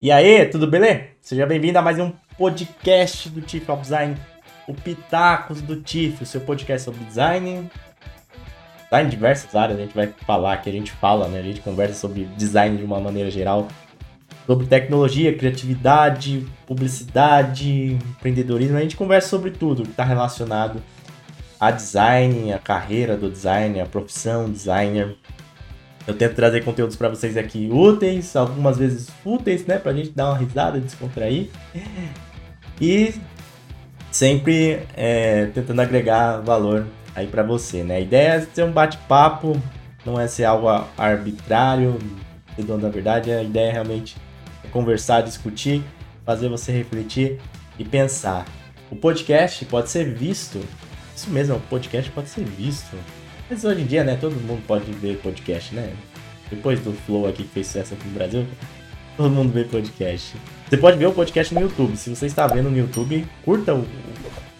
E aí, tudo beleza? Seja bem-vindo a mais um podcast do TIF Design, o Pitacos do TIF, o seu podcast sobre design. Tá em diversas áreas, a gente vai falar aqui, a gente fala, né? A gente conversa sobre design de uma maneira geral, sobre tecnologia, criatividade, publicidade, empreendedorismo, a gente conversa sobre tudo que está relacionado a design, a carreira do designer, a profissão designer. Eu tento trazer conteúdos para vocês aqui úteis, algumas vezes fúteis, né? Pra gente dar uma risada, descontrair. E sempre tentando agregar valor aí para você, né? A ideia é ser um bate-papo, não é ser algo arbitrário, na verdade, a ideia é realmente conversar, discutir, fazer você refletir e pensar. O podcast pode ser visto. Isso mesmo, o podcast pode ser visto. Mas hoje em dia, né, todo mundo pode ver podcast, né? Depois do Flow aqui que fez sucesso aqui no Brasil, todo mundo vê podcast. Você pode ver o podcast no YouTube. Se você está vendo no YouTube, curta o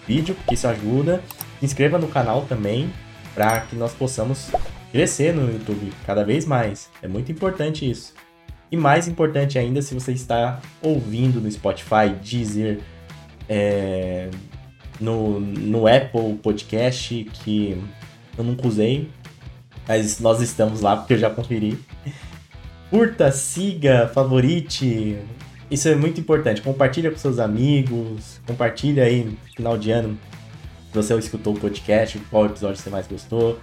vídeo, porque isso ajuda. Se inscreva no canal também, para que nós possamos crescer no YouTube cada vez mais. É muito importante isso. E mais importante ainda, se você está ouvindo no Spotify, Deezer, no Apple Podcast, que eu nunca usei, mas nós estamos lá porque eu já conferi. Curta, siga, favorite, isso é muito importante. Compartilha com seus amigos, compartilha aí no final de ano se você escutou o podcast, qual episódio você mais gostou.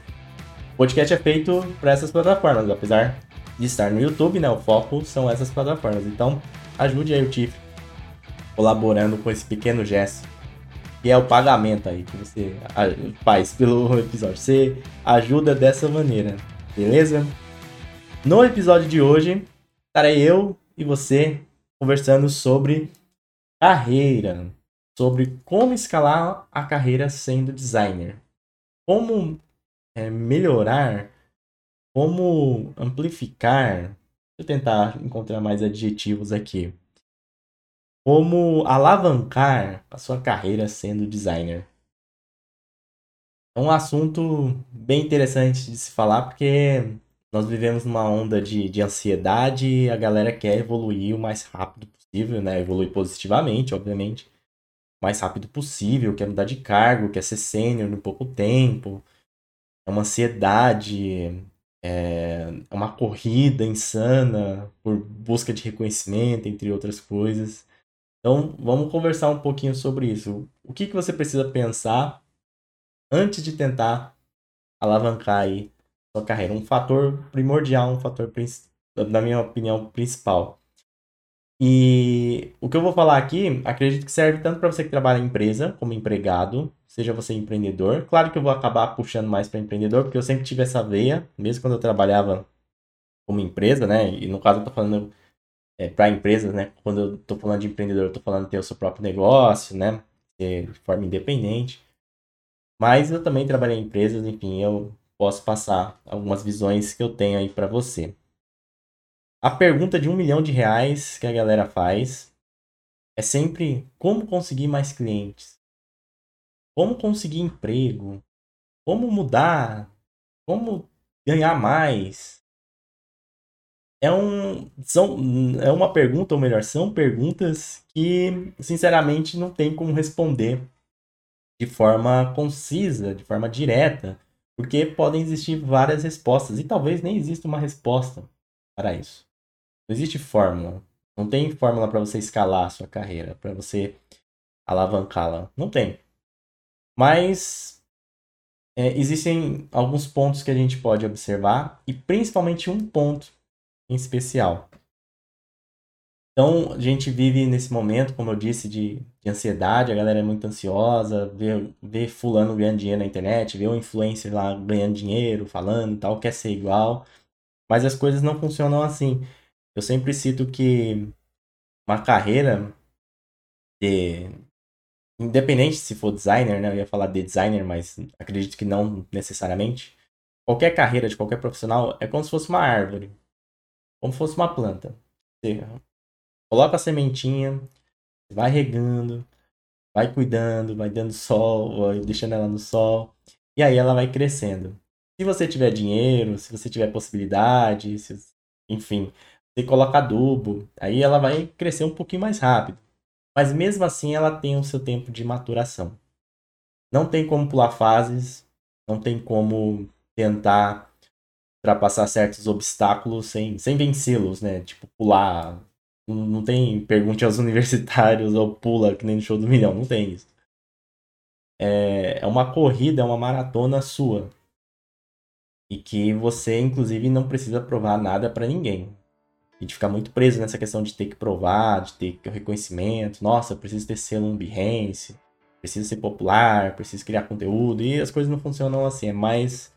O podcast é feito para essas plataformas, apesar de estar no YouTube, né? O foco são essas plataformas, então ajude aí o TIF colaborando com esse pequeno gesto, que é o pagamento aí que você faz pelo episódio. Você ajuda dessa maneira, beleza? No episódio de hoje, estarei eu e você conversando sobre carreira, sobre como escalar a carreira sendo designer, como melhorar, como amplificar, deixa eu tentar encontrar mais adjetivos aqui, como alavancar a sua carreira sendo designer. É um assunto bem interessante de se falar, porque nós vivemos numa onda de ansiedade e a galera quer evoluir o mais rápido possível, né? Evoluir positivamente, obviamente. O mais rápido possível, quer mudar de cargo, quer ser sênior em pouco tempo. É uma ansiedade, é uma corrida insana por busca de reconhecimento, entre outras coisas. Então, vamos conversar um pouquinho sobre isso. O que você precisa pensar antes de tentar alavancar aí sua carreira? Um fator primordial, um fator, na minha opinião, principal. E o que eu vou falar aqui, acredito que serve tanto para você que trabalha em empresa, como empregado, seja você empreendedor. Claro que eu vou acabar puxando mais para empreendedor, porque eu sempre tive essa veia, mesmo quando eu trabalhava como empresa, né? E no caso eu tô falando... para empresas, né? Quando eu estou falando de empreendedor, eu estou falando de ter o seu próprio negócio, né? De forma independente. Mas eu também trabalhei em empresas, enfim, eu posso passar algumas visões que eu tenho aí para você. A pergunta de R$1 milhão que a galera faz é sempre: como conseguir mais clientes? Como conseguir emprego? Como mudar? Como ganhar mais? É uma pergunta, ou melhor, são perguntas que, sinceramente, não tem como responder de forma concisa, de forma direta, porque podem existir várias respostas, e talvez nem exista uma resposta para isso. Não existe fórmula. Não tem fórmula para você escalar a sua carreira, para você alavancá-la. Não tem. Mas existem alguns pontos que a gente pode observar, e principalmente um ponto em especial. Então, a gente vive nesse momento, como eu disse, de ansiedade. A galera é muito ansiosa, vê fulano ganhando dinheiro na internet, vê o influencer lá ganhando dinheiro, falando e tal, quer ser igual. Mas as coisas não funcionam assim. Eu sempre cito que uma carreira independente se for designer, né? Eu ia falar de designer, mas acredito que não necessariamente. Qualquer carreira de qualquer profissional é como se fosse uma árvore, como se fosse uma planta. Você coloca a sementinha, vai regando, vai cuidando, vai dando sol, vai deixando ela no sol, e aí ela vai crescendo. Se você tiver dinheiro, se você tiver possibilidade, enfim, você coloca adubo, aí ela vai crescer um pouquinho mais rápido. Mas mesmo assim ela tem o seu tempo de maturação. Não tem como pular fases, não tem como tentar ultrapassar certos obstáculos sem vencê-los, né? Tipo, pular, não tem pergunte aos universitários ou pula que nem no show do milhão, não tem isso. É uma corrida, é uma maratona sua. E que você, inclusive, não precisa provar nada pra ninguém. E de ficar muito preso nessa questão de ter que provar, de ter que reconhecimento. Nossa, eu preciso ter selo no Behance, preciso ser popular, preciso criar conteúdo. E as coisas não funcionam assim. É mais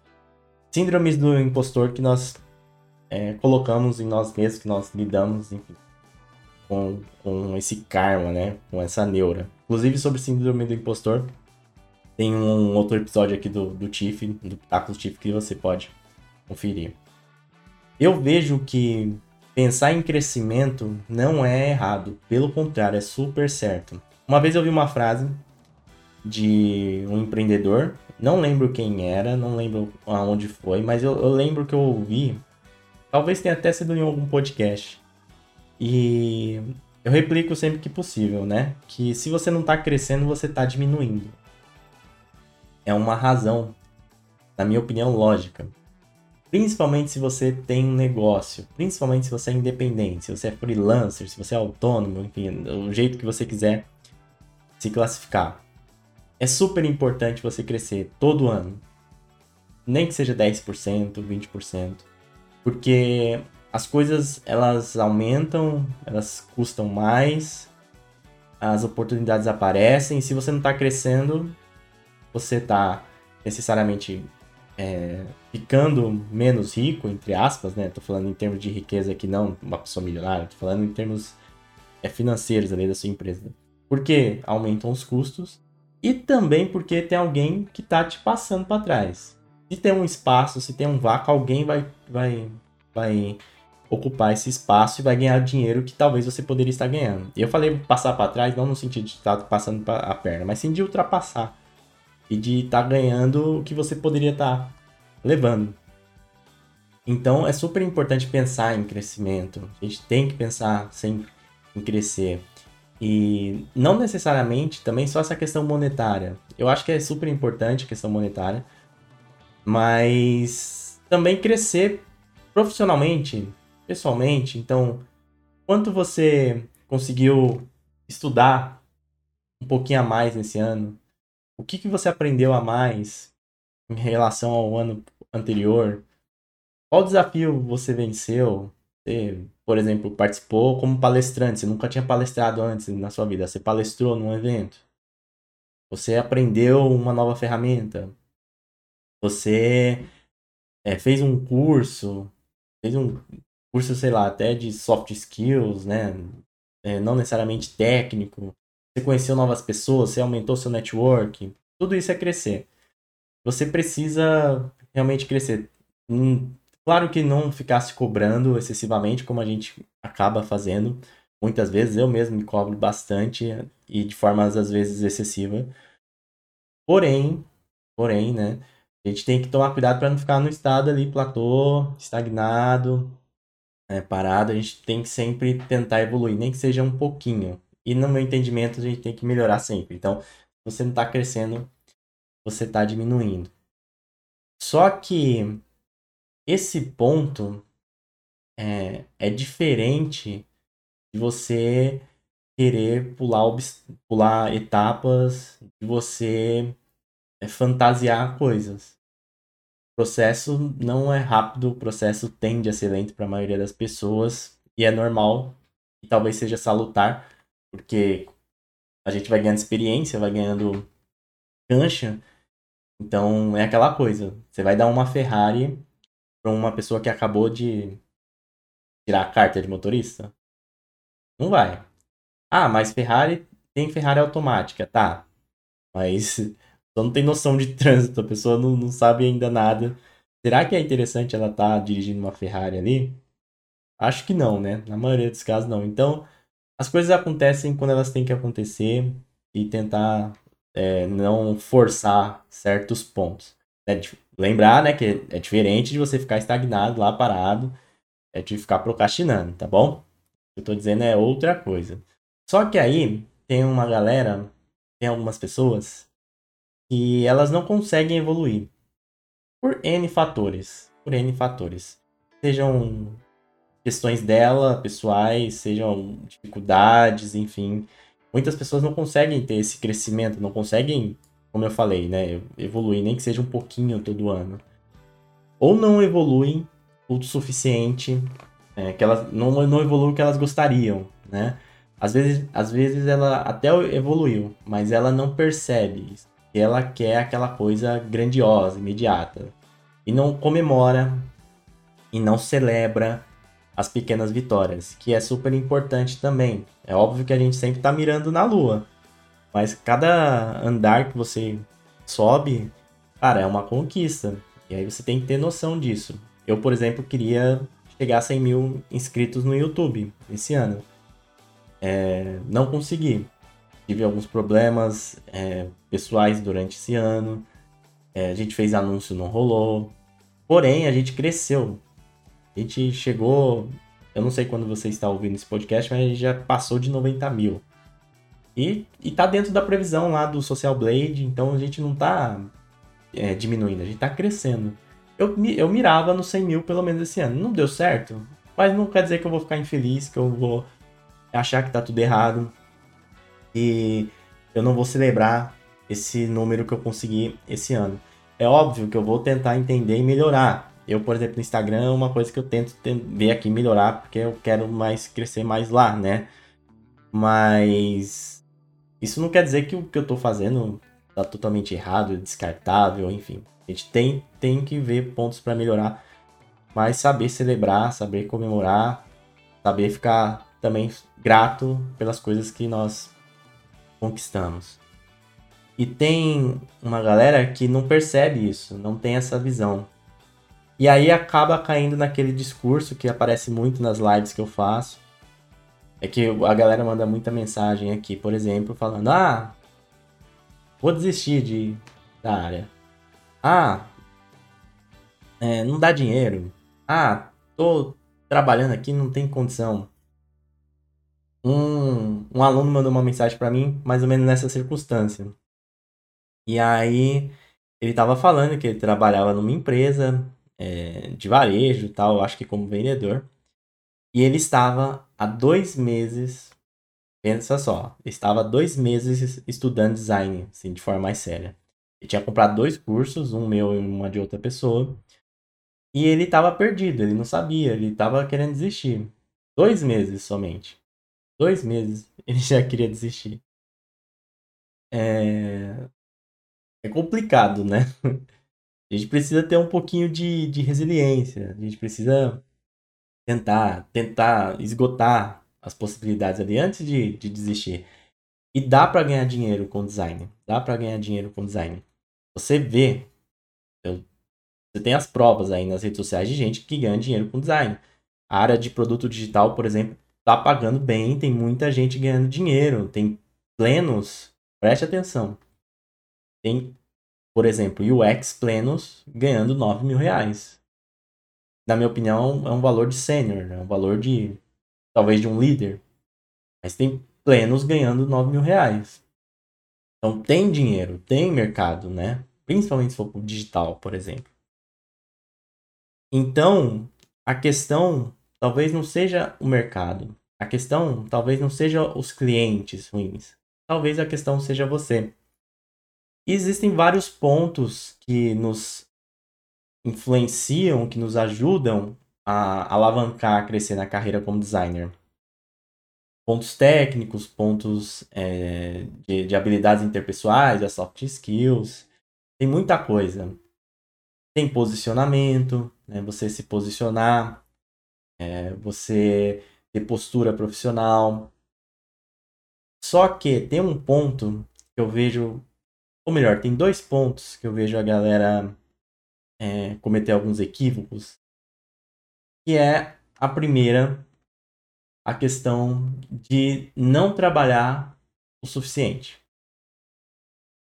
síndromes do impostor que nós colocamos em nós mesmos, que nós lidamos, enfim, com esse karma, né? Com essa neura. Inclusive, sobre síndrome do impostor, tem um outro episódio aqui do TIF, do Pitacos do TIF, que você pode conferir. Eu vejo que pensar em crescimento não é errado. Pelo contrário, é super certo. Uma vez eu vi uma frase de um empreendedor. Não lembro quem era, não lembro aonde foi, mas eu lembro que eu ouvi. Talvez tenha até sido em algum podcast. E eu replico sempre que possível, né? Que se você não está crescendo, você está diminuindo. É uma razão, na minha opinião, lógica. Principalmente se você tem um negócio, principalmente se você é independente, se você é freelancer, se você é autônomo, enfim, do jeito que você quiser se classificar. É super importante você crescer todo ano, nem que seja 10%, 20%, porque as coisas, elas aumentam, elas custam mais, as oportunidades aparecem, e se você não está crescendo, você está necessariamente ficando menos rico, entre aspas, né? Tô falando em termos de riqueza aqui, não uma pessoa milionária, tô falando em termos financeiros ali da sua empresa. Porque aumentam os custos e também porque tem alguém que tá te passando para trás. Se tem um espaço, se tem um vácuo, alguém vai ocupar esse espaço e vai ganhar dinheiro que talvez você poderia estar ganhando. E eu falei passar para trás, não no sentido de estar passando a perna, mas sim de ultrapassar. E de estar ganhando o que você poderia estar levando. Então é super importante pensar em crescimento. A gente tem que pensar sempre em crescer. E não necessariamente também só essa questão monetária. Eu acho que é super importante a questão monetária. Mas também crescer profissionalmente, pessoalmente. Então, quanto você conseguiu estudar um pouquinho a mais nesse ano? O que você aprendeu a mais em relação ao ano anterior? Qual desafio você venceu? Você, por exemplo, participou como palestrante. Você nunca tinha palestrado antes na sua vida. Você palestrou num evento. Você aprendeu uma nova ferramenta. Você fez um curso. Fez um curso, sei lá, até de soft skills, né? Não necessariamente técnico. Você conheceu novas pessoas, você aumentou seu network, tudo isso é crescer. Você precisa realmente crescer. Claro que não ficar se cobrando excessivamente, como a gente acaba fazendo. Muitas vezes eu mesmo me cobro bastante e de formas às vezes excessiva. Porém, né, a gente tem que tomar cuidado para não ficar no estado ali, platô, estagnado, parado. A gente tem que sempre tentar evoluir, nem que seja um pouquinho. E no meu entendimento, a gente tem que melhorar sempre. Então, se você não está crescendo, você está diminuindo. Só que esse ponto é diferente de você querer pular etapas, de você fantasiar coisas. O processo não é rápido, o processo tende a ser lento para a maioria das pessoas. E é normal, e talvez seja salutar. Porque a gente vai ganhando experiência, vai ganhando cancha. Então, é aquela coisa. Você vai dar uma Ferrari para uma pessoa que acabou de tirar a carta de motorista? Não vai. Ah, mas Ferrari tem Ferrari automática, tá. Mas só não tem noção de trânsito, a pessoa não sabe ainda nada. Será que é interessante ela estar dirigindo uma Ferrari ali? Acho que não, né? Na maioria dos casos, não. Então, as coisas acontecem quando elas têm que acontecer e tentar não forçar certos pontos. Lembrar, né, que é diferente de você ficar estagnado lá, parado, é de ficar procrastinando, tá bom? Eu tô dizendo é outra coisa. Só que aí tem uma galera, tem algumas pessoas que elas não conseguem evoluir por N fatores, Sejam questões dela, pessoais, sejam dificuldades, enfim. Muitas pessoas não conseguem ter esse crescimento, não conseguem, como eu falei, né, evoluir, nem que seja um pouquinho todo ano. Ou não evoluem o suficiente, que elas não evoluem o que elas gostariam, né? Às vezes ela até evoluiu, mas ela não percebe isso. Ela quer aquela coisa grandiosa, imediata. E não comemora, e não celebra as pequenas vitórias, que é super importante também. É óbvio que a gente sempre tá mirando na lua, mas cada andar que você sobe, cara, é uma conquista. E aí você tem que ter noção disso. Eu, por exemplo, queria chegar a 100 mil inscritos no YouTube esse ano. Não consegui. Tive alguns problemas pessoais durante esse ano. A gente fez anúncio, não rolou. Porém, a gente cresceu. A gente chegou... Eu não sei quando você está ouvindo esse podcast, mas a gente já passou de 90 mil. E tá dentro da previsão lá do Social Blade, então a gente não tá diminuindo, a gente tá crescendo. Eu mirava no 100 mil pelo menos esse ano. Não deu certo, mas não quer dizer que eu vou ficar infeliz, que eu vou achar que tá tudo errado. E eu não vou celebrar esse número que eu consegui esse ano. É óbvio que eu vou tentar entender e melhorar. Eu, por exemplo, no Instagram é uma coisa que eu tento ver aqui melhorar, porque eu quero crescer mais lá, né? Mas isso não quer dizer que o que eu tô fazendo tá totalmente errado, descartável, enfim. A gente tem que ver pontos para melhorar, mas saber celebrar, saber comemorar, saber ficar também grato pelas coisas que nós conquistamos. E tem uma galera que não percebe isso, não tem essa visão. E aí acaba caindo naquele discurso que aparece muito nas lives que eu faço. É que a galera manda muita mensagem aqui, por exemplo, falando: ah, vou desistir da área. Ah, não dá dinheiro. Ah, tô trabalhando aqui, não tem condição. Um aluno mandou uma mensagem pra mim, mais ou menos nessa circunstância. E aí, ele tava falando que ele trabalhava numa empresa de varejo e tal, acho que como vendedor. E ele estava há 2 meses, pensa só, estava há 2 meses estudando design, assim, de forma mais séria. Ele tinha comprado 2 cursos, um meu e uma de outra pessoa. E ele tava perdido, ele não sabia, ele tava querendo desistir. 2 meses somente. 2 meses, ele já queria desistir. É complicado, né? A gente precisa ter um pouquinho de resiliência. A gente precisa tentar esgotar as possibilidades ali antes de desistir. E dá pra ganhar dinheiro com design. Você vê, você tem as provas aí nas redes sociais de gente que ganha dinheiro com design. A área de produto digital, por exemplo, tá pagando bem, tem muita gente ganhando dinheiro, tem plenos, preste atenção, tem, por exemplo, UX plenos ganhando R$9.000. Na minha opinião, é um valor de sênior, é um valor de, talvez, de um líder, mas tem plenos ganhando R$9.000. Então tem dinheiro, tem mercado, né? Principalmente se for pro digital, por exemplo. Então, a questão talvez não seja o mercado. A questão talvez não seja os clientes ruins. Talvez a questão seja você. E existem vários pontos que nos influenciam, que nos ajudam a alavancar, a crescer na carreira como designer. Pontos técnicos, pontos de habilidades interpessoais, as soft skills. Tem muita coisa. Tem posicionamento, né? Você se posicionar. Você ter postura profissional. Só que tem um ponto que eu vejo, ou melhor, tem 2 pontos que eu vejo a galera cometer alguns equívocos, que é a primeira, a questão de não trabalhar o suficiente.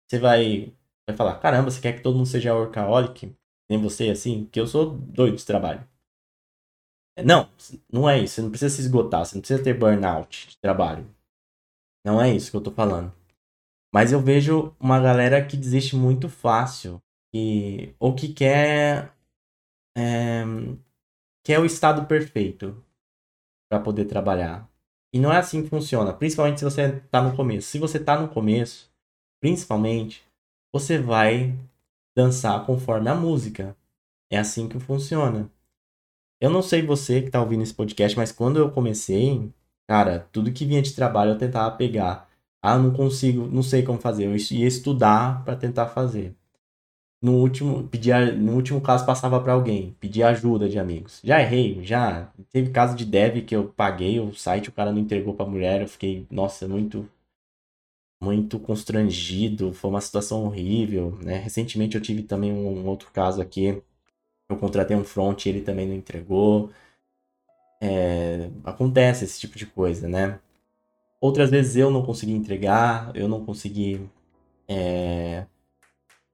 Você vai falar: caramba, você quer que todo mundo seja workaholic? Nem você, assim, que eu sou doido de trabalho. Não, não é isso. Você não precisa se esgotar, você não precisa ter burnout de trabalho. Não é isso que eu tô falando. Mas eu vejo uma galera que desiste muito fácil. Ou que quer o estado perfeito pra poder trabalhar. E não é assim que funciona. Principalmente se você tá no começo. Se você tá no começo, principalmente, você vai dançar conforme a música. É assim que funciona. Eu não sei você que tá ouvindo esse podcast, mas quando eu comecei, cara, tudo que vinha de trabalho eu tentava pegar. Ah, não consigo, não sei como fazer. Eu ia estudar pra tentar fazer. No último caso, passava pra alguém. Pedia ajuda de amigos. Já errei, já. Teve caso de dev que eu paguei o site, o cara não entregou pra mulher. Eu fiquei, nossa, muito, muito constrangido. Foi uma situação horrível, né? Recentemente eu tive também um outro caso aqui. Eu contratei um front e ele também não entregou. Acontece esse tipo de coisa, né? Outras vezes eu não consegui entregar, eu não consegui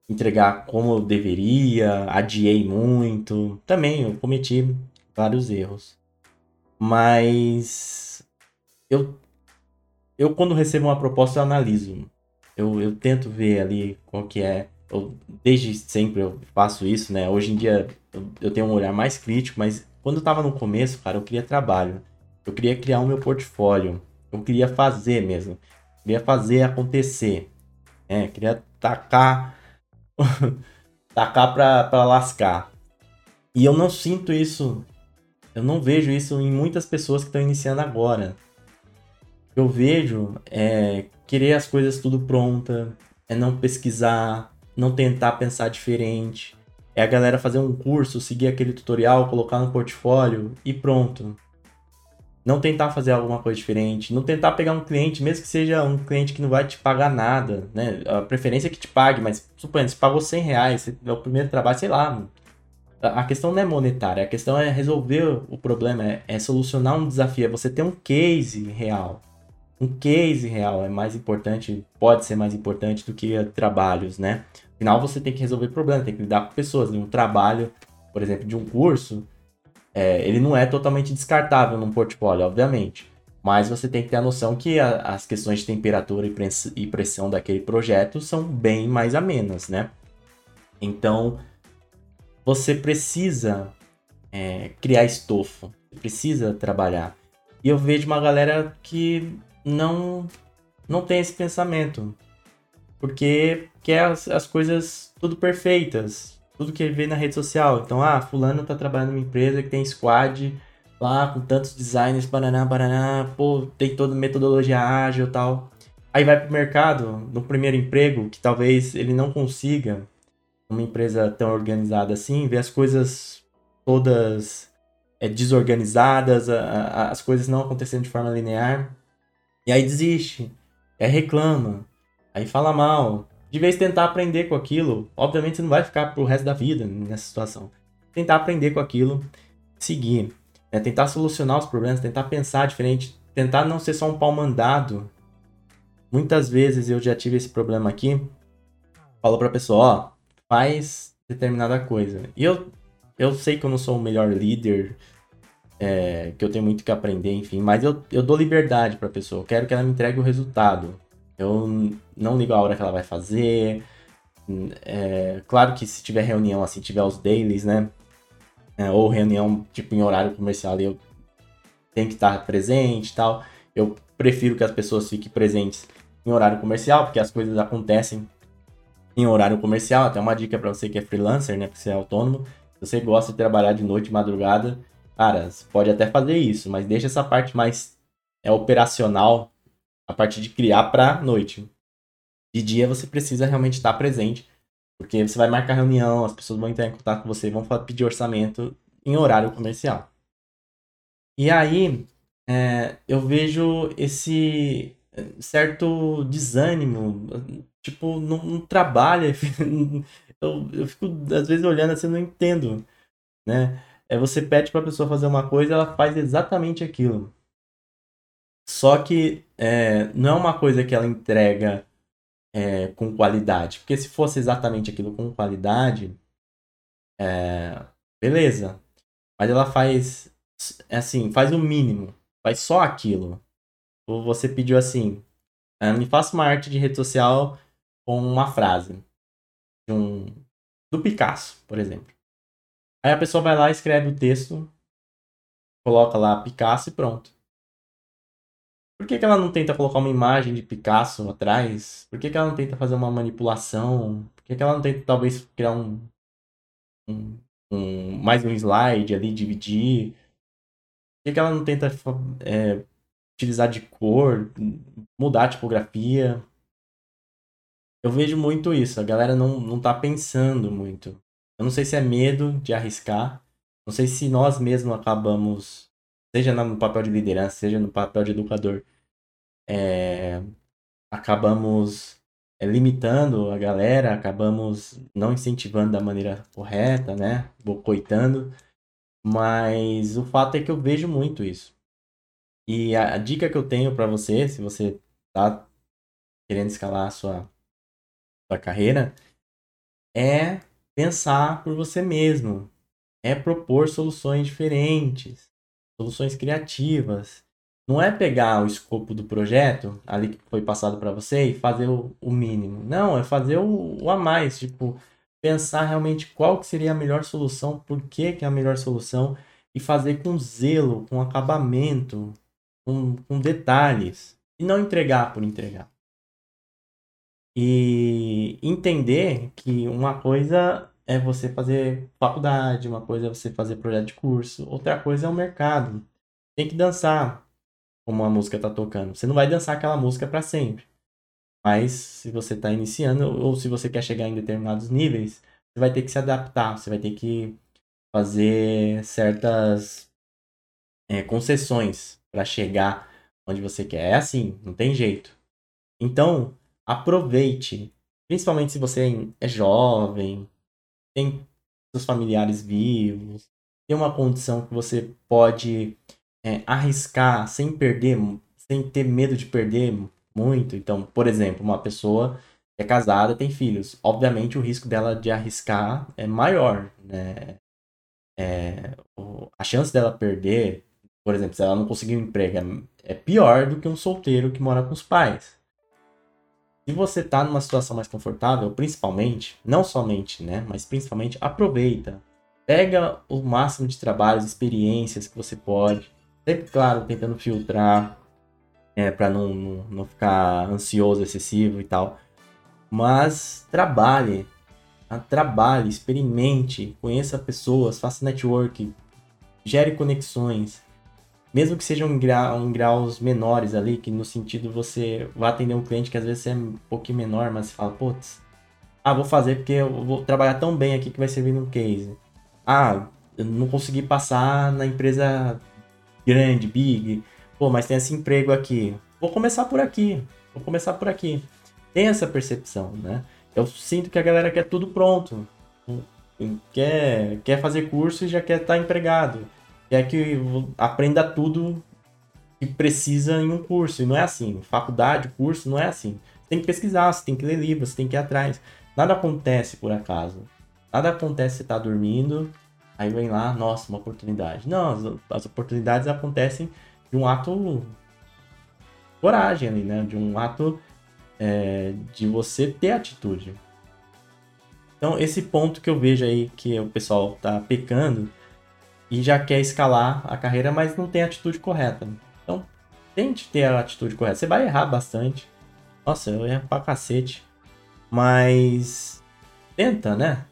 entregar como eu deveria, adiei muito. Também eu cometi vários erros. Mas eu quando recebo uma proposta, eu analiso. Eu tento ver ali qual que é. Desde sempre eu faço isso, né? Hoje em dia eu tenho um olhar mais crítico, mas quando eu tava no começo, cara, eu queria trabalho. Eu queria criar o meu portfólio. Eu queria fazer mesmo. Eu queria fazer acontecer. Eu queria tacar pra lascar. E eu não sinto isso. Eu não vejo isso em muitas pessoas que estão iniciando agora. Eu vejo querer as coisas tudo pronta. Não pesquisar. Não tentar pensar diferente. A galera fazer um curso, seguir aquele tutorial, colocar no portfólio e pronto. Não tentar fazer alguma coisa diferente. Não tentar pegar um cliente, mesmo que seja um cliente que não vai te pagar nada, né? A preferência é que te pague, mas suponha, você pagou R$100, é o primeiro trabalho, sei lá. Mano. A questão não é monetária, a questão é resolver o problema, é solucionar um desafio, é você ter um case real. Um case real é mais importante, pode ser mais importante do que trabalhos, né? Afinal, você tem que resolver problemas, tem que lidar com pessoas. Um trabalho, por exemplo, de um curso, ele não é totalmente descartável num portfólio, obviamente. Mas você tem que ter a noção que as questões de temperatura e pressão daquele projeto são bem mais amenas, né? Então, você precisa criar estofo, precisa trabalhar. E eu vejo uma galera que não tem esse pensamento. Porque quer as coisas tudo perfeitas. Tudo que ele vê na rede social. Então, fulano tá trabalhando numa empresa que tem squad lá com tantos designers, tem toda metodologia ágil e tal. Aí vai pro mercado, no primeiro emprego, que talvez ele não consiga, numa empresa tão organizada assim, ver as coisas todas desorganizadas, as coisas não acontecendo de forma linear. E aí desiste, reclama. Aí fala mal. De vez tentar aprender com aquilo. Obviamente você não vai ficar pro resto da vida nessa situação. Tentar aprender com aquilo. Seguir. Né? Tentar solucionar os problemas. Tentar pensar diferente. Tentar não ser só um pau mandado. Muitas vezes eu já tive esse problema aqui. Falo pra pessoa, faz determinada coisa. E eu sei que eu não sou o melhor líder. Que eu tenho muito que aprender, enfim. Mas eu dou liberdade pra pessoa. Eu quero que ela me entregue o resultado. Eu não ligo a hora que ela vai fazer. Claro que se tiver reunião assim, tiver os dailies, né? Ou reunião tipo em horário comercial, eu tenho que estar presente e tal. Eu prefiro que as pessoas fiquem presentes em horário comercial, porque as coisas acontecem em horário comercial. Até uma dica pra você que é freelancer, né? Porque você é autônomo. Se você gosta de trabalhar de noite, madrugada, cara, você pode até fazer isso, mas deixa essa parte mais operacional. A parte de criar pra noite. De dia você precisa realmente estar presente. Porque você vai marcar reunião, as pessoas vão entrar em contato com você, vão pedir orçamento em horário comercial. E aí, eu vejo esse certo desânimo. Tipo, não trabalha. Eu fico, às vezes, olhando assim, não entendo. Né? Você pede pra pessoa fazer uma coisa, ela faz exatamente aquilo. Só que não é uma coisa que ela entrega com qualidade. Porque se fosse exatamente aquilo com qualidade, beleza. Mas ela faz assim, faz o mínimo. Faz só aquilo. Ou você pediu assim, me faça uma arte de rede social com uma frase. Do Picasso, por exemplo. Aí a pessoa vai lá, escreve o texto, coloca lá Picasso e pronto. Por que que ela não tenta colocar uma imagem de Picasso atrás? Por que que ela não tenta fazer uma manipulação? Por que que ela não tenta, talvez, criar mais um slide ali, dividir? Por que que ela não tenta utilizar de cor, mudar a tipografia? Eu vejo muito isso. A galera não tá pensando muito. Eu não sei se é medo de arriscar. Não sei se nós mesmos acabamos, seja no papel de liderança, seja no papel de educador, acabamos limitando a galera, acabamos não incentivando da maneira correta, né? Boicotando. Mas o fato é que eu vejo muito isso. E a dica que eu tenho para você, se você tá querendo escalar a sua carreira, é pensar por você mesmo. É propor soluções diferentes, soluções criativas. Não é pegar o escopo do projeto, ali que foi passado para você, e fazer o mínimo. Não, é fazer o a mais. Tipo, pensar realmente qual que seria a melhor solução, por que que é a melhor solução, e fazer com zelo, com acabamento, com detalhes. E não entregar por entregar. E entender que uma coisa é você fazer faculdade, uma coisa é você fazer projeto de curso, outra coisa é o mercado. Tem que dançar como a música tá tocando. Você não vai dançar aquela música para sempre. Mas se você tá iniciando ou se você quer chegar em determinados níveis, você vai ter que se adaptar, você vai ter que fazer certas concessões para chegar onde você quer. É assim, não tem jeito. Então, aproveite, principalmente se você é jovem, tem seus familiares vivos, tem uma condição que você pode arriscar sem perder, sem ter medo de perder muito. Então, por exemplo, uma pessoa que é casada, tem filhos. Obviamente, o risco dela de arriscar é maior, né? A chance dela perder, por exemplo, se ela não conseguir um emprego, é pior do que um solteiro que mora com os pais. Se você está numa situação mais confortável, principalmente, não somente, né, mas principalmente, aproveita. Pega o máximo de trabalhos, experiências que você pode. Sempre, claro, tentando filtrar, para não ficar ansioso, excessivo e tal. Mas trabalhe. Trabalhe, experimente, conheça pessoas, faça network, gere conexões. Mesmo que sejam em graus menores ali, que no sentido você vai atender um cliente que às vezes é um pouquinho menor, mas você fala, putz, vou fazer porque eu vou trabalhar tão bem aqui que vai servir num case. Eu não consegui passar na empresa grande, big, mas tem esse emprego aqui. Vou começar por aqui. Tem essa percepção, né? Eu sinto que a galera quer tudo pronto, quer fazer curso e já quer estar empregado. É que aprenda tudo que precisa em um curso. E não é assim. Faculdade, curso, não é assim. Você tem que pesquisar, você tem que ler livros, você tem que ir atrás. Nada acontece por acaso. Nada acontece, você tá dormindo, aí vem lá, nossa, uma oportunidade. Não, as oportunidades acontecem de um ato coragem ali, né? De um ato de você ter atitude. Então, esse ponto que eu vejo aí que o pessoal tá pecando, e já quer escalar a carreira, mas não tem a atitude correta. Então, tente ter a atitude correta. Você vai errar bastante. Nossa, eu erro pra cacete. Mas tenta, né?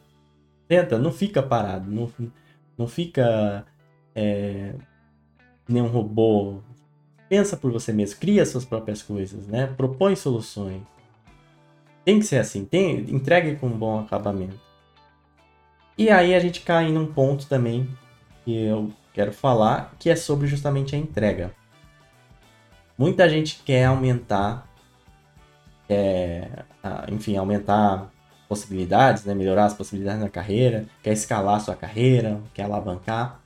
Tenta, não fica parado. Não fica nenhum robô. Pensa por você mesmo. Cria suas próprias coisas, né? Propõe soluções. Tem que ser assim. Entregue com um bom acabamento. E aí a gente cai num ponto também que eu quero falar, que é sobre justamente a entrega. Muita gente quer aumentar, aumentar possibilidades, né? Melhorar as possibilidades na carreira, quer escalar a sua carreira, quer alavancar,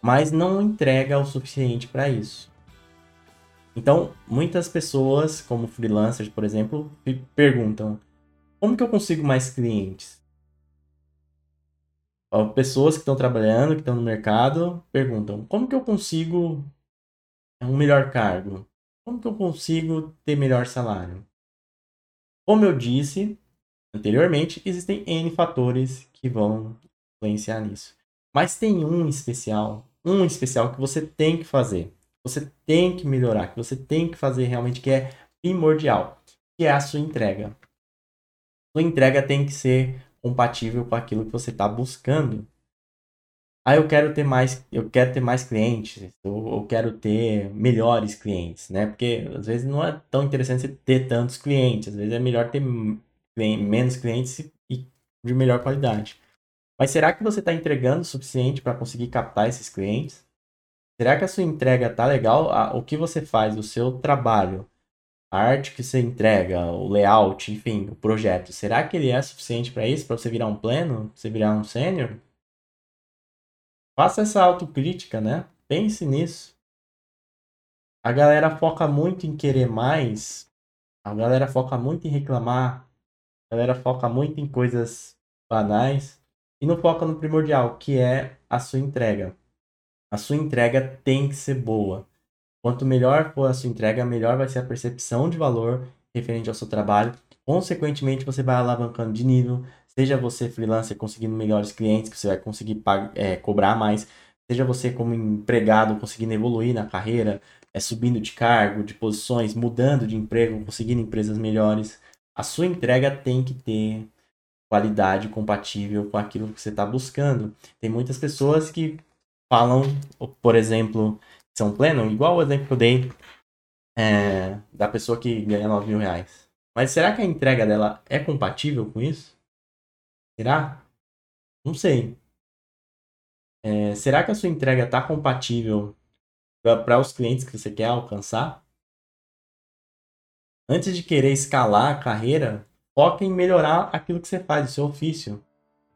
mas não entrega o suficiente para isso. Então, muitas pessoas, como freelancers, por exemplo, perguntam, como que eu consigo mais clientes? pessoas que estão trabalhando, que estão no mercado, perguntam: como que eu consigo um melhor cargo? Como que eu consigo ter melhor salário? Como eu disse anteriormente, existem N fatores que vão influenciar nisso. Mas tem um especial que você tem que fazer, você tem que melhorar, que você tem que fazer realmente, que é primordial, que é a sua entrega. Sua entrega tem que ser compatível com aquilo que você está buscando. Ah, eu quero ter mais clientes, ou eu quero ter melhores clientes, né? Porque às vezes não é tão interessante você ter tantos clientes, às vezes é melhor ter menos clientes e de melhor qualidade. Mas será que você está entregando o suficiente para conseguir captar esses clientes? Será que a sua entrega está legal? O que você faz, o seu trabalho, a arte que você entrega, o layout, enfim, o projeto, será que ele é suficiente para isso? Para você virar um pleno? Você virar um sênior? Faça essa autocrítica, né? Pense nisso. A galera foca muito em querer mais. A galera foca muito em reclamar. A galera foca muito em coisas banais. E não foca no primordial, que é a sua entrega. A sua entrega tem que ser boa. Quanto melhor for a sua entrega, melhor vai ser a percepção de valor referente ao seu trabalho. Consequentemente, você vai alavancando de nível. Seja você freelancer conseguindo melhores clientes, que você vai conseguir cobrar mais. Seja você como empregado conseguindo evoluir na carreira, subindo de cargo, de posições, mudando de emprego, conseguindo empresas melhores. A sua entrega tem que ter qualidade compatível com aquilo que você está buscando. Tem muitas pessoas que falam, por exemplo, são pleno, igual o exemplo que eu dei da pessoa que ganha R$9.000. Mas será que a entrega dela é compatível com isso? Será? Não sei. Será que a sua entrega está compatível para os clientes que você quer alcançar? Antes de querer escalar a carreira, foca em melhorar aquilo que você faz, o seu ofício.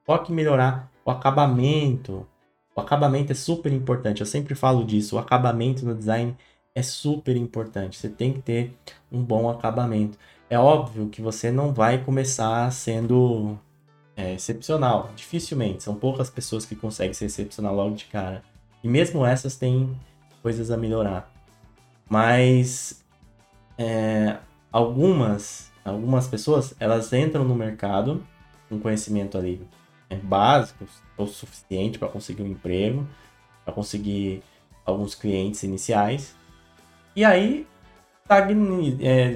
Foca em melhorar o acabamento. O acabamento é super importante. Eu sempre falo disso. O acabamento no design é super importante. Você tem que ter um bom acabamento. É óbvio que você não vai começar sendo excepcional. Dificilmente. São poucas pessoas que conseguem ser excepcional logo de cara. E mesmo essas têm coisas a melhorar. Mas algumas pessoas, elas entram no mercado com conhecimento ali básico, o suficiente para conseguir um emprego, para conseguir alguns clientes iniciais, e aí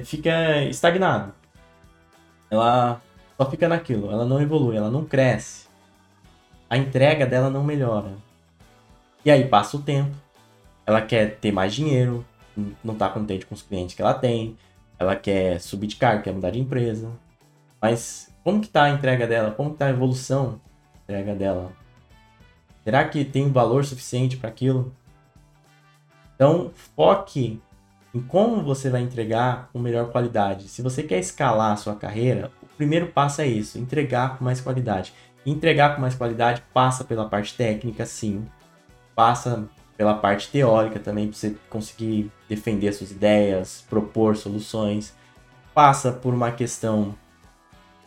fica estagnado. Ela só fica naquilo, ela não evolui, ela não cresce. A entrega dela não melhora. E aí passa o tempo, ela quer ter mais dinheiro, não está contente com os clientes que ela tem, ela quer subir de cargo, quer mudar de empresa. Mas como que tá a entrega dela? Como que tá a evolução da entrega dela? Será que tem um valor suficiente para aquilo? Então, foque em como você vai entregar com melhor qualidade. Se você quer escalar a sua carreira, o primeiro passo é isso, entregar com mais qualidade. Entregar com mais qualidade passa pela parte técnica, sim. Passa pela parte teórica também, para você conseguir defender suas ideias, propor soluções. Passa por uma questão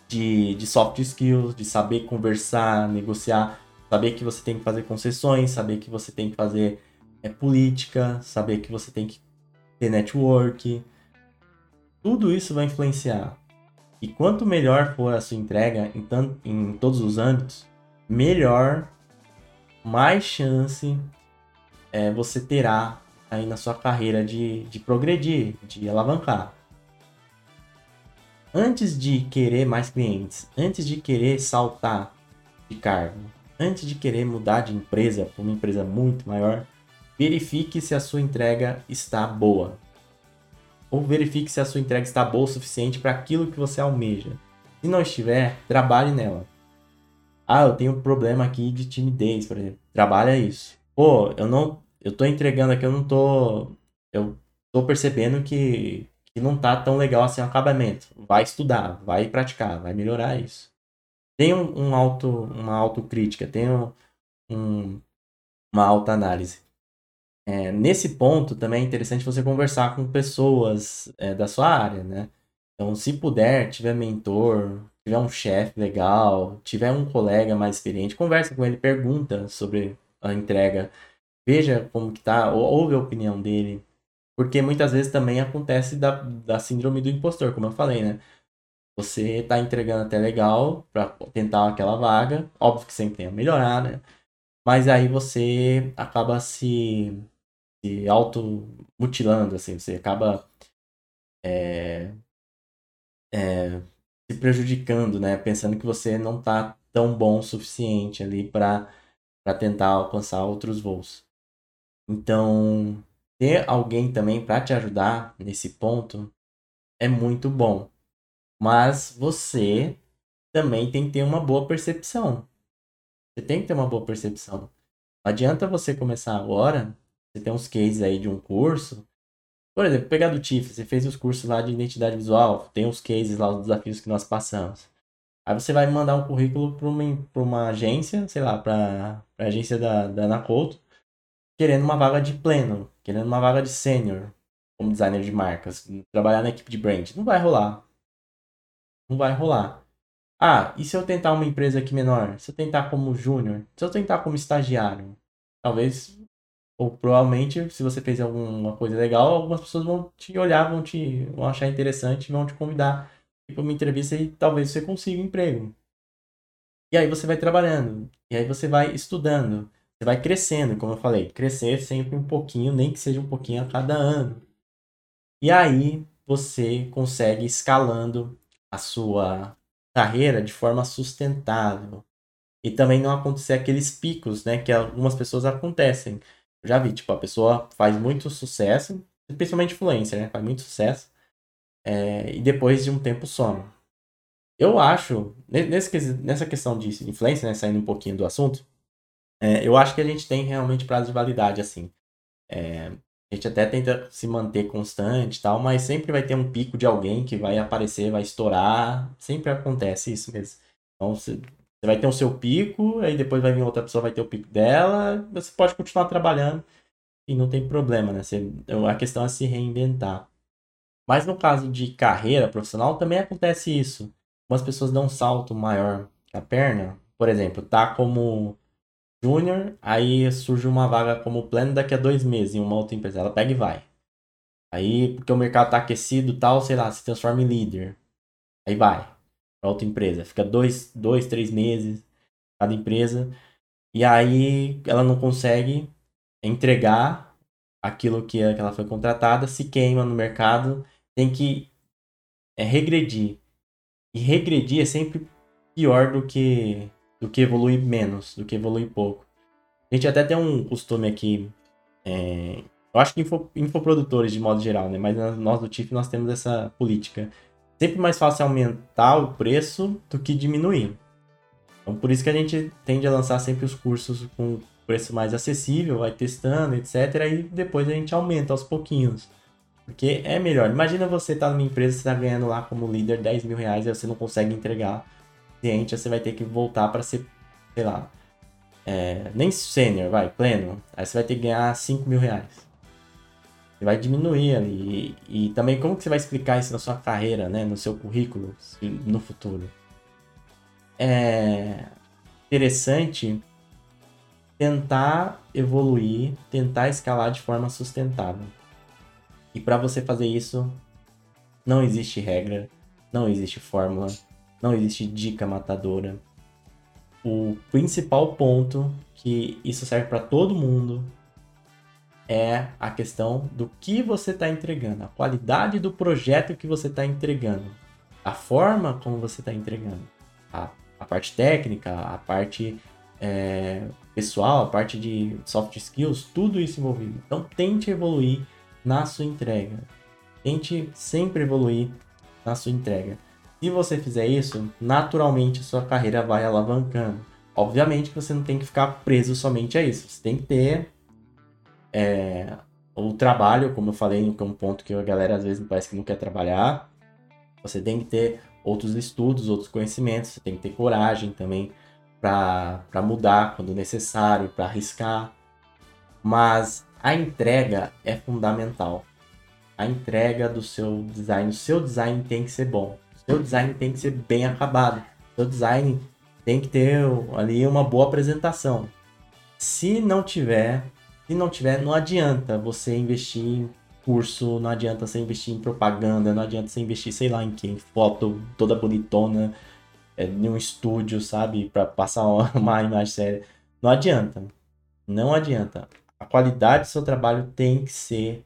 de soft skills, de saber conversar, negociar, saber que você tem que fazer concessões, saber que você tem que fazer política, saber que você tem que ter network. Tudo isso vai influenciar. E quanto melhor for a sua entrega em todos os âmbitos, melhor, mais chance você terá aí na sua carreira de progredir, de alavancar. Antes de querer mais clientes, antes de querer saltar de cargo, antes de querer mudar de empresa para uma empresa muito maior, verifique se a sua entrega está boa. Ou verifique se a sua entrega está boa o suficiente para aquilo que você almeja. Se não estiver, trabalhe nela. Ah, eu tenho um problema aqui de timidez, por exemplo. Trabalha isso. Pô, eu tô entregando aqui, eu tô percebendo que não tá tão legal assim o acabamento. Vai estudar, vai praticar, vai melhorar isso. Tem uma autocrítica, tem uma autoanálise. Nesse ponto também é interessante você conversar com pessoas da sua área, né? Então, se puder, tiver mentor, tiver um chefe legal, tiver um colega mais experiente, conversa com ele, pergunta sobre a entrega, veja como que tá, ouve a opinião dele, porque muitas vezes também acontece da síndrome do impostor, como eu falei, né? Você tá entregando até legal para tentar aquela vaga, óbvio que sempre tem a melhorar, né? Mas aí você acaba se automutilando, assim, você acaba se prejudicando, né? Pensando que você não tá tão bom o suficiente ali para tentar alcançar outros voos. Então, ter alguém também para te ajudar nesse ponto é muito bom. Mas você também tem que ter uma boa percepção. Você tem que ter uma boa percepção. Não adianta você começar agora, você tem uns cases aí de um curso. Por exemplo, pegar do TIF, você fez os cursos lá de identidade visual, tem uns cases lá, os desafios que nós passamos. Aí você vai mandar um currículo para uma agência, sei lá, para a agência da Anacolto, querendo uma vaga de pleno, querendo uma vaga de sênior, como designer de marcas, trabalhar na equipe de brand. Não vai rolar. Não vai rolar. Ah, e se eu tentar uma empresa aqui menor? Se eu tentar como júnior? Se eu tentar como estagiário? Talvez, ou provavelmente, se você fez alguma coisa legal, algumas pessoas vão te olhar, vão achar interessante e vão te convidar para uma entrevista e talvez você consiga um emprego. E aí você vai trabalhando. E aí você vai estudando. Você vai crescendo, como eu falei. Crescer sempre um pouquinho, nem que seja um pouquinho a cada ano. E aí você consegue escalando a sua carreira de forma sustentável. E também não acontecer aqueles picos, né, que algumas pessoas acontecem. Eu já vi, tipo, a pessoa faz muito sucesso, principalmente influencer, né, faz muito sucesso, e depois de um tempo some. Eu acho, nessa questão de influencer, né, saindo um pouquinho do assunto, eu acho que a gente tem realmente prazo de validade, assim. A gente até tenta se manter constante e tal, mas sempre vai ter um pico de alguém que vai aparecer, vai estourar. Sempre acontece isso mesmo. Então, você vai ter o seu pico, aí depois vai vir outra pessoa, vai ter o pico dela. Você pode continuar trabalhando e não tem problema, né? A questão é se reinventar. Mas no caso de carreira profissional, também acontece isso. Algumas pessoas dão um salto maior que a perna. Por exemplo, tá como júnior, aí surge uma vaga como pleno daqui a 2 meses em uma outra empresa. Ela pega e vai. Aí, porque o mercado tá aquecido e tal, sei lá, se transforma em líder. Aí vai pra outra empresa. Fica 2, 3 meses cada empresa. E aí ela não consegue entregar aquilo que ela foi contratada, se queima no mercado, tem que regredir. E regredir é sempre pior do que evoluir menos, do que evoluir pouco. A gente até tem um costume aqui, eu acho que infoprodutores de modo geral, né? Mas nós do TIF, nós temos essa política. Sempre mais fácil aumentar o preço do que diminuir. Então, por isso que a gente tende a lançar sempre os cursos com preço mais acessível, vai testando, etc. E depois a gente aumenta aos pouquinhos. Porque é melhor. Imagina você estar numa empresa, você tá ganhando lá como líder 10 mil reais, aí você não consegue entregar cliente, você vai ter que voltar para ser, sei lá, nem sênior, vai, pleno. Aí você vai ter que ganhar 5 mil reais. Você vai diminuir ali. E também como que você vai explicar isso na sua carreira, né? No seu currículo, no futuro. É interessante tentar evoluir, tentar escalar de forma sustentável. E para você fazer isso, não existe regra, não existe fórmula. Não existe dica matadora. O principal ponto, que isso serve para todo mundo, é a questão do que você está entregando, a qualidade do projeto que você está entregando, a forma como você está entregando, a parte técnica, a parte pessoal, a parte de soft skills, tudo isso envolvido. Então, tente evoluir na sua entrega. Tente sempre evoluir na sua entrega. Se você fizer isso, naturalmente a sua carreira vai alavancando. Obviamente que você não tem que ficar preso somente a isso. Você tem que ter o trabalho, como eu falei, que é um ponto que a galera às vezes parece que não quer trabalhar. Você tem que ter outros estudos, outros conhecimentos. Você tem que ter coragem também para mudar quando necessário, para arriscar. Mas a entrega é fundamental. A entrega do seu design tem que ser bom. seu design tem que ser bem acabado. Seu design tem que ter ali uma boa apresentação. Se não tiver, não adianta você investir em curso, não adianta você investir em propaganda, não adianta você investir, sei lá, em quem, foto toda bonitona, em um estúdio, sabe, para passar uma imagem séria. Não adianta. Não adianta. A qualidade do seu trabalho tem que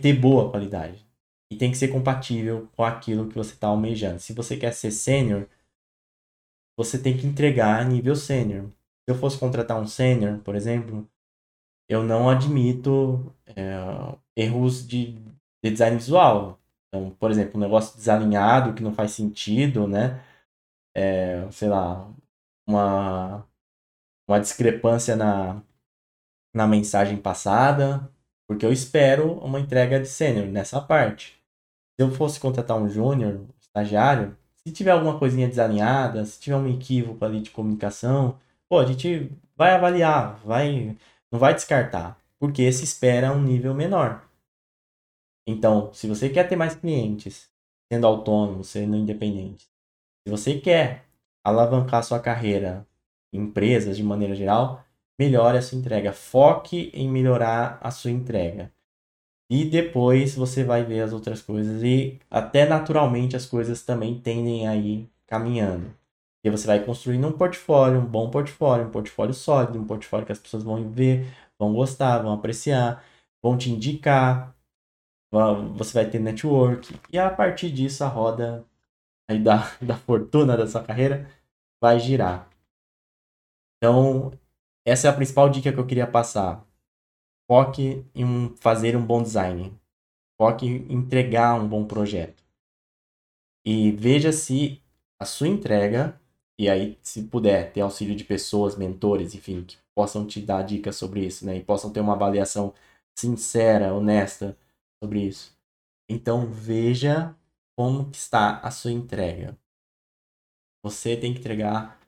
ter boa qualidade. E tem que ser compatível com aquilo que você está almejando. Se você quer ser sênior, você tem que entregar nível sênior. Se eu fosse contratar um sênior, por exemplo, eu não admito erros de design visual. Então, por exemplo, um negócio desalinhado, que não faz sentido, né? Sei lá, uma discrepância na mensagem passada, porque eu espero uma entrega de sênior nessa parte. Se eu fosse contratar um júnior, estagiário, se tiver alguma coisinha desalinhada, se tiver um equívoco ali de comunicação, pô, a gente vai avaliar, não vai descartar, porque se espera um nível menor. Então, se você quer ter mais clientes, sendo autônomo, sendo independente, se você quer alavancar sua carreira em empresas de maneira geral, melhore a sua entrega. Foque em melhorar a sua entrega. E depois você vai ver as outras coisas e até naturalmente as coisas também tendem a ir caminhando. E você vai construindo um portfólio, um bom portfólio, um portfólio sólido, um portfólio que as pessoas vão ver, vão gostar, vão apreciar, vão te indicar, você vai ter network. E a partir disso a roda aí da fortuna da sua carreira vai girar. Então, essa é a principal dica que eu queria passar. Foque em fazer um bom design. Foque em entregar um bom projeto. E veja se a sua entrega, e aí se puder ter auxílio de pessoas, mentores, enfim, que possam te dar dicas sobre isso, né? E possam ter uma avaliação sincera, honesta sobre isso. Então veja como está a sua entrega. Você tem que entregar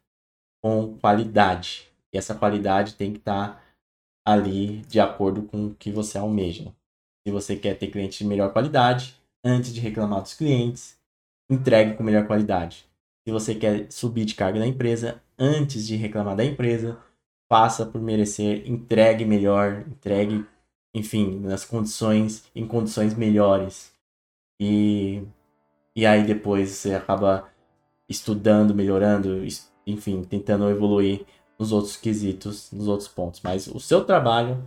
com qualidade. E essa qualidade tem que estar ali de acordo com o que você almeja. Se você quer ter clientes de melhor qualidade, antes de reclamar dos clientes, entregue com melhor qualidade. Se você quer subir de cargo na empresa, antes de reclamar da empresa, faça por merecer, entregue melhor, entregue, enfim, em condições melhores. E aí depois você acaba estudando, melhorando, enfim, tentando evoluir nos outros quesitos, nos outros pontos. Mas o seu trabalho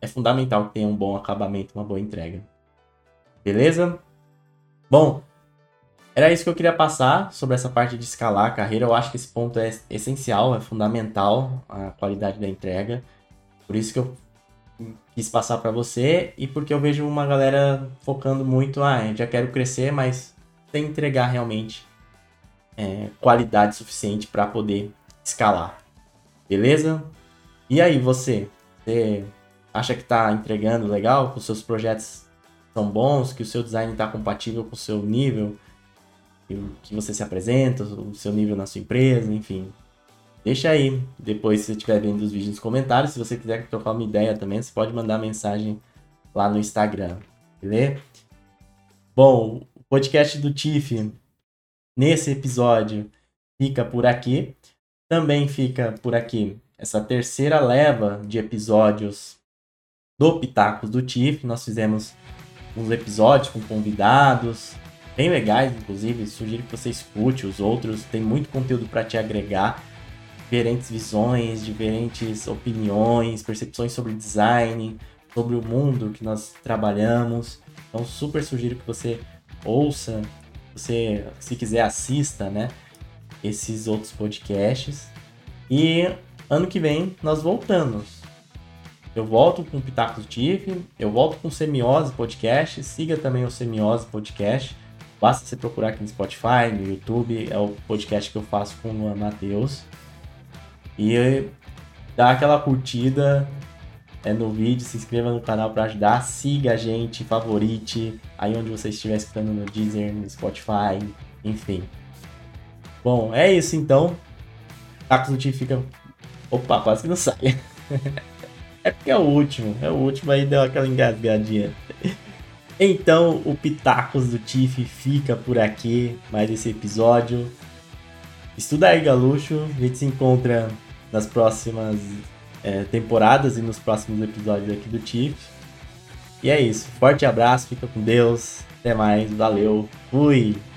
é fundamental que tenha um bom acabamento, uma boa entrega. Beleza? Bom, era isso que eu queria passar sobre essa parte de escalar a carreira. Eu acho que esse ponto é essencial, é fundamental, a qualidade da entrega. Por isso que eu quis passar para você e porque eu vejo uma galera focando muito, eu já quero crescer, mas sem entregar realmente qualidade suficiente para poder escalar. Beleza? E aí, você acha que está entregando legal? Que os seus projetos são bons? Que o seu design está compatível com o seu nível? Que você se apresenta? O seu nível na sua empresa? Enfim, deixa aí. Depois, se você estiver vendo os vídeos nos comentários, se você quiser trocar uma ideia também, você pode mandar mensagem lá no Instagram. Beleza? Bom, o podcast do TIF, nesse episódio, fica por aqui. Também fica por aqui essa terceira leva de episódios do Pitacos do TIF. Nós fizemos uns episódios com convidados, bem legais, inclusive. Sugiro que você escute os outros. Tem muito conteúdo para te agregar. Diferentes visões, diferentes opiniões, percepções sobre design, sobre o mundo que nós trabalhamos. Então, super sugiro que você ouça, você, se quiser, assista, né? Esses outros podcasts. E ano que vem nós voltamos. Eu volto com o Pitacos do TIF, eu volto com o Semiose Podcast. Siga também o Semiose Podcast. Basta você procurar aqui no Spotify, no YouTube. É o podcast que eu faço com o Luan Matheus. E dá aquela curtida no vídeo, se inscreva no canal para ajudar. Siga a gente, favorite, aí onde você estiver escutando, no Deezer, no Spotify, enfim. Bom, é isso então. Pitacos do TIF fica... Opa, quase que não sai. É porque é o último aí deu aquela engasgadinha. Então, o Pitacos do TIF fica por aqui, mais esse episódio. Estuda aí, Galuxo. A gente se encontra nas próximas temporadas e nos próximos episódios aqui do TIF. E é isso. Forte abraço, fica com Deus. Até mais, valeu, fui!